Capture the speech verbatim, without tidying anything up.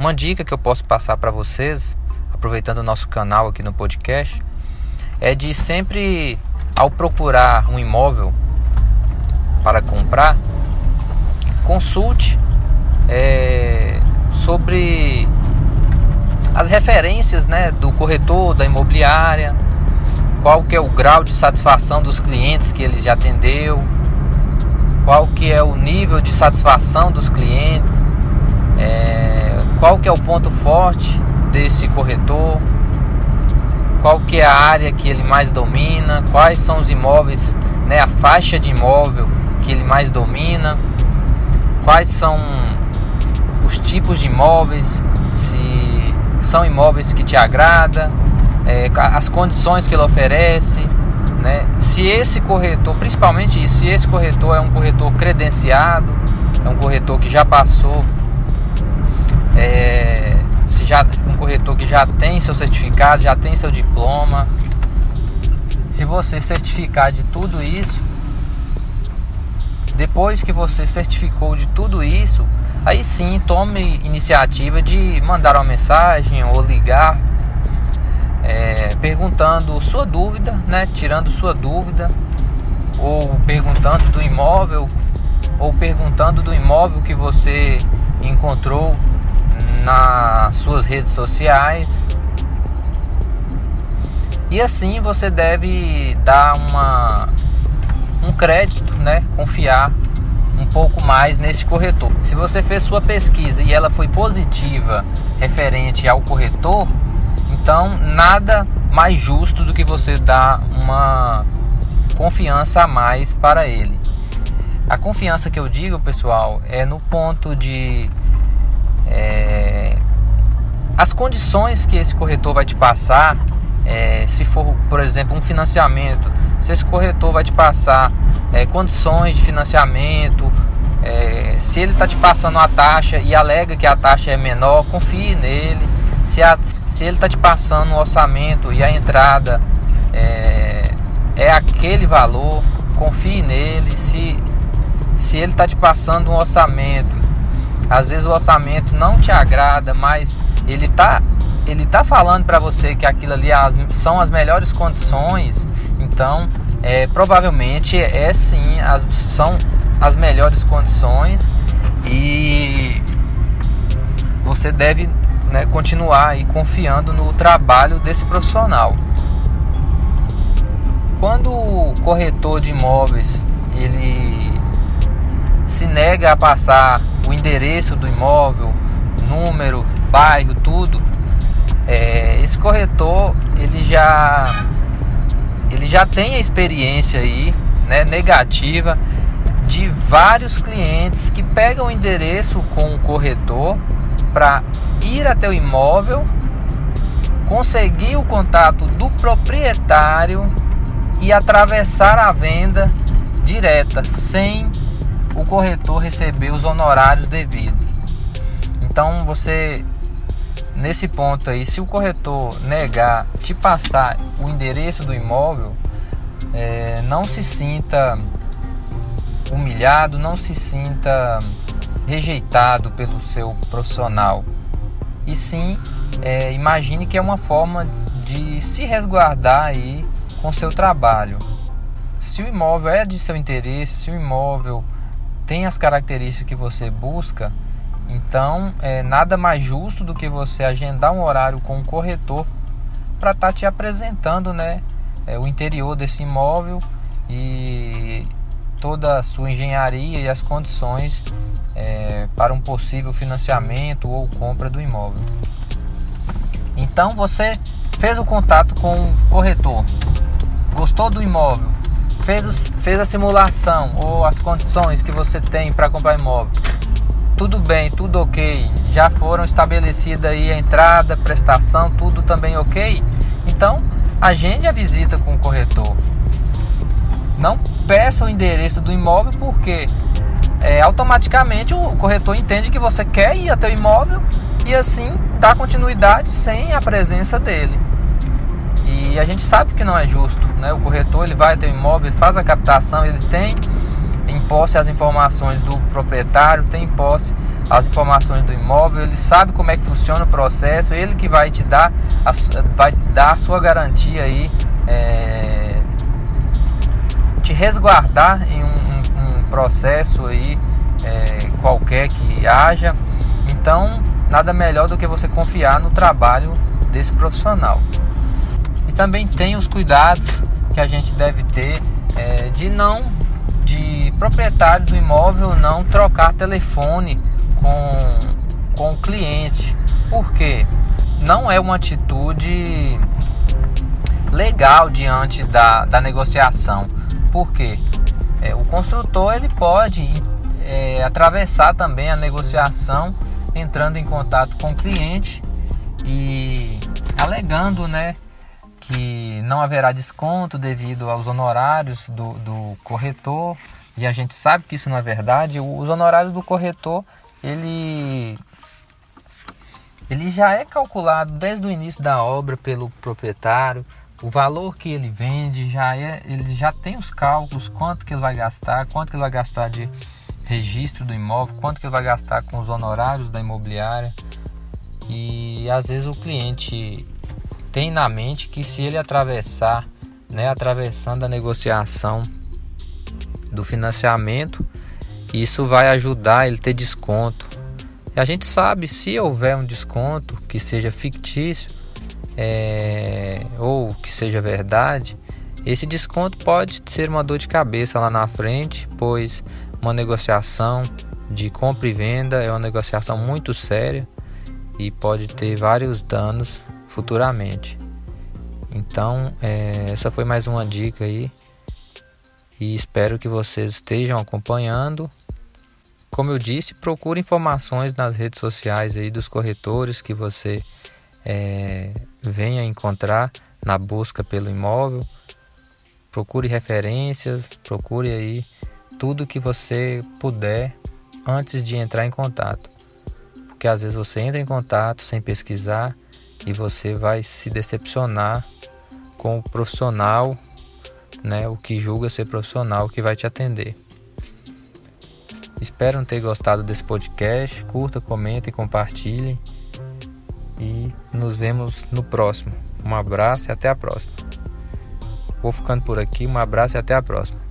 Uma dica que eu posso passar para vocês, aproveitando o nosso canal aqui no podcast, é de sempre, ao procurar um imóvel para comprar, consulte é, sobre as referências, né, do corretor, da imobiliária, qual que é o grau de satisfação dos clientes que ele já atendeu, qual que é o nível de satisfação dos clientes, é, qual que é o ponto forte desse corretor, qual que é a área que ele mais domina, quais são os imóveis, né, a faixa de imóvel que ele mais domina, quais são os tipos de imóveis, se são imóveis que te agrada, é, as condições que ele oferece, né? Se esse corretor, principalmente isso, se esse corretor é um corretor credenciado, é um corretor que já passou, é, se já um corretor que já tem seu certificado, já tem seu diploma. Se você certificar de tudo isso, depois que você certificou de tudo isso, aí sim tome iniciativa de mandar uma mensagem ou ligar, é, perguntando sua dúvida, né, tirando sua dúvida, ou perguntando do imóvel, ou perguntando do imóvel que você encontrou nas suas redes sociais. E assim você deve dar uma, um crédito, né, confiar um pouco mais nesse corretor. Se você fez sua pesquisa e ela foi positiva referente ao corretor, então nada mais justo do que você dar uma confiança a mais para ele. A confiança que eu digo, pessoal, é no ponto de é, as condições que esse corretor vai te passar. É, se for, por exemplo, um financiamento, se esse corretor vai te passar é, condições de financiamento, é, se ele está te passando a taxa e alega que a taxa é menor, confie nele. Se, a, se ele está te passando o orçamento e a entrada é, é aquele valor, confie nele. Se, se ele está te passando um orçamento, às vezes o orçamento não te agrada, mas ele está... ele está falando para você que aquilo ali são as melhores condições, então é, provavelmente é sim, as, são as melhores condições, e você deve, né, continuar aí confiando no trabalho desse profissional. Quando o corretor de imóveis ele se nega a passar o endereço do imóvel, número, bairro, tudo, esse corretor ele já, ele já tem a experiência aí, né, negativa de vários clientes que pegam o endereço com o corretor para ir até o imóvel, conseguir o contato do proprietário e atravessar a venda direta sem o corretor receber os honorários devidos. Então você... nesse ponto aí, se o corretor negar te passar o endereço do imóvel, é, não se sinta humilhado, não se sinta rejeitado pelo seu profissional. E sim, é, imagine que é uma forma de se resguardar aí com seu trabalho. Se o imóvel é de seu interesse, se o imóvel tem as características que você busca, então, é nada mais justo do que você agendar um horário com o corretor para estar tá te apresentando, né, é, o interior desse imóvel e toda a sua engenharia e as condições é, para um possível financiamento ou compra do imóvel. Então, você fez o contato com o corretor, gostou do imóvel, fez, os, fez a simulação ou as condições que você tem para comprar imóvel. Tudo bem, tudo ok, já foram estabelecidas aí a entrada, prestação, tudo também ok. Então, agende a visita com o corretor. Não peça o endereço do imóvel, porque é, automaticamente o corretor entende que você quer ir até o imóvel e assim dá continuidade sem a presença dele. E a gente sabe que não é justo, né? O corretor ele vai até o imóvel, ele faz a captação, ele tem em posse as informações do proprietário, tem em posse as informações do imóvel, ele sabe como é que funciona o processo, ele que vai te dar a, vai dar a sua garantia aí, é, te resguardar em um, um, um processo aí, é, qualquer que haja. Então, nada melhor do que você confiar no trabalho desse profissional. E também tem os cuidados que a gente deve ter, é, de não, de proprietário do imóvel não trocar telefone com, com o cliente, porque não é uma atitude legal diante da, da negociação, porque é, o construtor ele pode é, atravessar também a negociação entrando em contato com o cliente e alegando, né, que não haverá desconto devido aos honorários do, do corretor, e a gente sabe que isso não é verdade. Os honorários do corretor ele, ele já é calculado desde o início da obra pelo proprietário, o valor que ele vende, já é, ele já tem os cálculos, quanto que ele vai gastar, quanto que ele vai gastar de registro do imóvel, quanto que ele vai gastar com os honorários da imobiliária. E às vezes o cliente tem na mente que se ele atravessar, né, atravessando a negociação do financiamento, isso vai ajudar ele a ter desconto. E a gente sabe, se houver um desconto que seja fictício, é, ou que seja verdade, esse desconto pode ser uma dor de cabeça lá na frente, pois uma negociação de compra e venda é uma negociação muito séria e pode ter vários danos futuramente. Então, é, essa foi mais uma dica aí, e espero que vocês estejam acompanhando. Como eu disse, procure informações nas redes sociais aí dos corretores que você é, venha encontrar na busca pelo imóvel. Procure referências, procure aí tudo que você puder antes de entrar em contato, porque às vezes você entra em contato sem pesquisar e você vai se decepcionar com o profissional, né, o que julga ser profissional que vai te atender. Espero ter gostado desse podcast. Curta, comenta e compartilhe. E nos vemos no próximo. Um abraço e até a próxima. Vou ficando por aqui. Um abraço e até a próxima.